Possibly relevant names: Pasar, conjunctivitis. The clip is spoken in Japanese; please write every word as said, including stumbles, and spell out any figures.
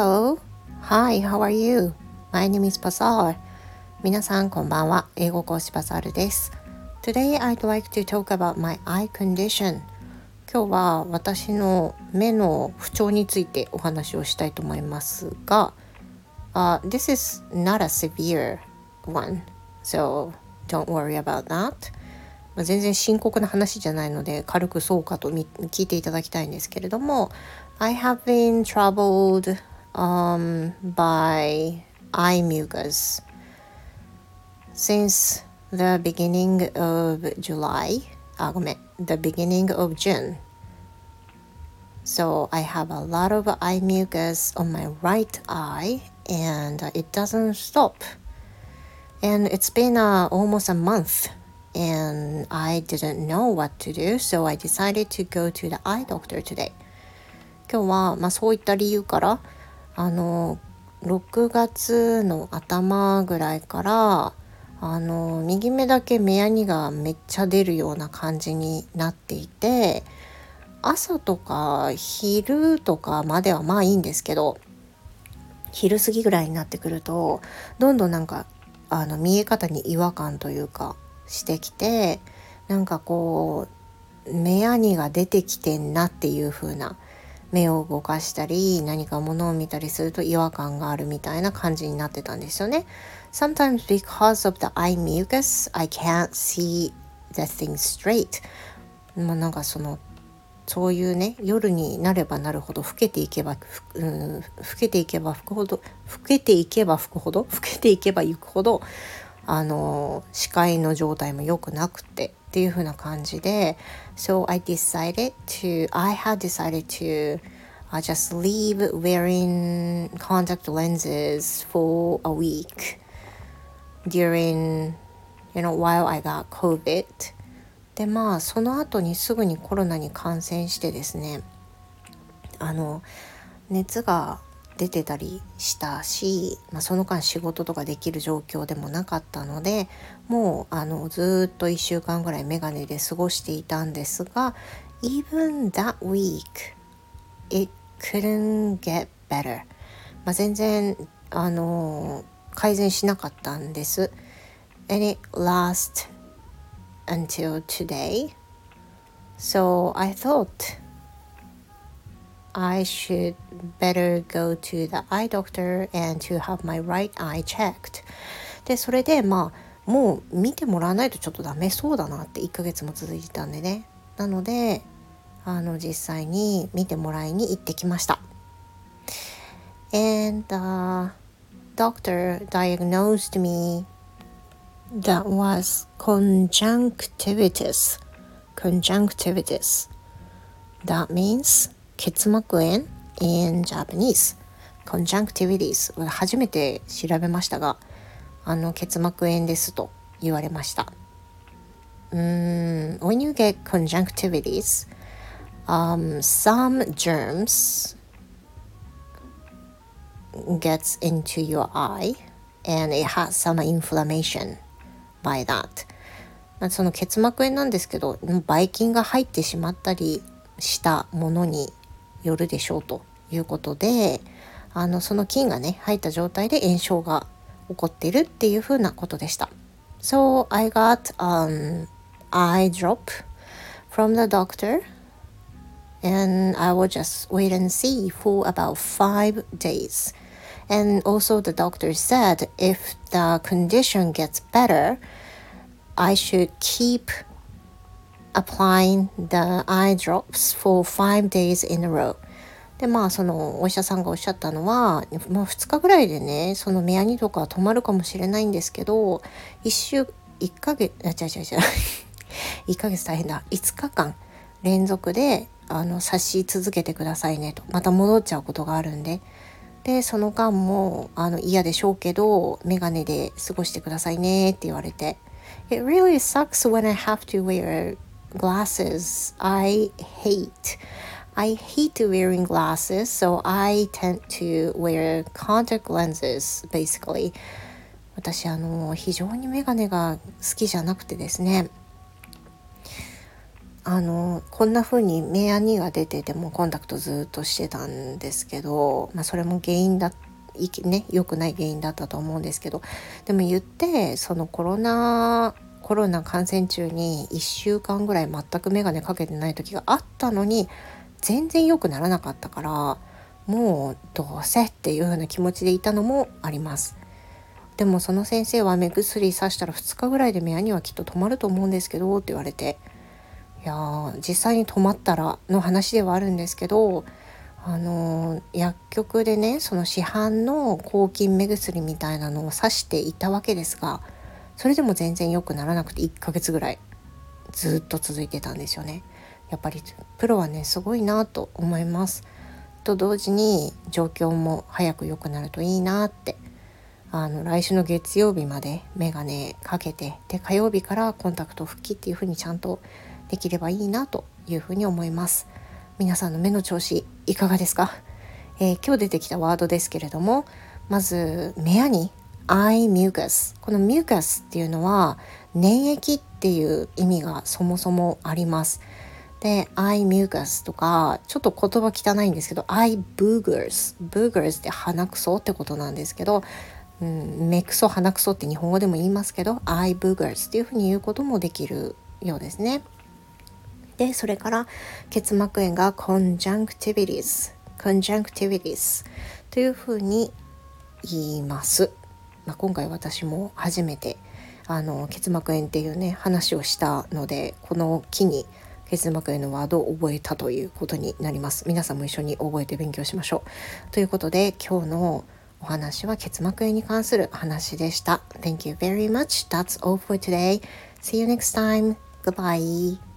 Hello. Hi, how are you? My name is Pasar. 皆さんこんばんは。英語講師 Pasar です。Today I'd like to talk about my eye condition. 今日は私の目の不調についてお話をしたいと思いますが、uh, This is not a severe one, so don't worry about that. 全然深刻な話じゃないので軽くそうかと聞いていただきたいんですけれども I have been troubled、um, by eye mucus since the beginning of July あごめん the beginning of June. So I have a lot of eye mucus on my right eye and it doesn't stop.And it's been、uh, almost a month and I didn't know what to do, so I decided to go to the eye doctor today. 今日は、まあ、そういった理由からあのろくがつの頭ぐらいからあの右目だけ目やにがめっちゃ出るような感じになっていて、朝とか昼とかまではまあいいんですけど、昼過ぎぐらいになってくるとどんどんなんかあの見え方に違和感というかしてきて、なんかこう目やにが出てきてんなっていう風な、目を動かしたり何か物を見たりすると違和感があるみたいな感じになってたんですよね。 Sometimes because of the eye mucus I can't see the thing straight。 もうなんかそのそういうね、夜になればなるほど老けていけば、うん、老けていけば老くほど老けていけば老くほど老けていけば行くほどあの視界の状態も良くなくてっていう風な感じで So I decided to I had decided to、uh, just leave wearing contact lenses for a week during you know while I got COVID。でまあ、その後にすぐにコロナに感染してですね、あの熱が出てたりしたし、まあ、その間仕事とかできる状況でもなかったので、もうあのずっといっしゅうかんぐらいメガネで過ごしていたんですが Even that week it couldn't get better、まあ、全然あの改善しなかったんです。 And it lasted until today. So I thought I should better go to the eye doctor and to have my right eye checked. でそれでまあもう見てもらわないとちょっとダメそうだなっていっかげつも続いてたんでね。なのであの実際に見てもらいに行ってきました。And the doctor diagnosed me.That was conjunctivitis. Conjunctivitis. That means 結膜炎 in Japanese. Conjunctivitis. 初めて調べましたが、あの結膜炎ですと言われました。Mm, when you get conjunctivitis, um, some germs gets into your eye and it has some inflammation.by that その結膜炎なんですけど、ばい菌が入ってしまったりしたものによるでしょうということで、あのその菌がね入った状態で炎症が起こっているっていう風なことでした。 So I got an eye drop from the doctor and I will just wait and see for about five days.And also the doctor said if the condition gets better, I should keep applying the eye drops for five days in a row. でまあそのお医者さんがおっしゃったのは、もうふつかぐらいでね、その目やにとかは止まるかもしれないんですけど、1週1ヶ月あ違う違う違ういっかげつ大変だ。いつかかん連続であの差し続けてくださいねと、また戻っちゃうことがあるんで。でその間もあの嫌でしょうけどメガネで過ごしてくださいねって言われて It really sucks when I have to wear glasses. I hate I hate wearing glasses, so I tend to wear contact lenses basically. 私あの非常にメガネが好きじゃなくてですね、あのこんな風に目やにが出ててもコンタクトずっとしてたんですけど、まあ、それも原因だね、良くない原因だったと思うんですけど、でも言ってそのコロナコロナ感染中にいっしゅうかんぐらい全く眼鏡かけてない時があったのに全然良くならなかったから、もうどうせっていう風な気持ちでいたのもあります。でもその先生は目薬さしたらふつかぐらいで目やにはきっと止まると思うんですけどって言われて、いや実際に止まったらの話ではあるんですけど、あの薬局でね、その市販の抗菌目薬みたいなのをさしていたわけですが、それでも全然良くならなくていっかげつぐらいずっと続いてたんですよね。やっぱりプロはねすごいなと思いますと同時に、状況も早く良くなるといいなって、あの来週の月曜日まで眼鏡かけて、で火曜日からコンタクト復帰っていう風にちゃんとできればいいなというふうに思います。皆さんの目の調子いかがですか？えー、今日出てきたワードですけれども、まず目やに eye mucus、 この mucus っていうのは粘液っていう意味がそもそもあります。で eye mucus とかちょっと言葉汚いんですけど eye boogers boogers って鼻くそってことなんですけど、うん、目くそ鼻くそって日本語でも言いますけど eye boogers っていうふうに言うこともできるようですね。でそれから結膜炎が conjunctivitis conjunctivitis というふうに言います、まあ、今回私も初めてあの結膜炎っていうね話をしたので、この機に結膜炎のワードを覚えたということになります。皆さんも一緒に覚えて勉強しましょうということで、今日のお話は結膜炎に関する話でした。 Thank you very much. That's all for today. See you next time. Goodbye.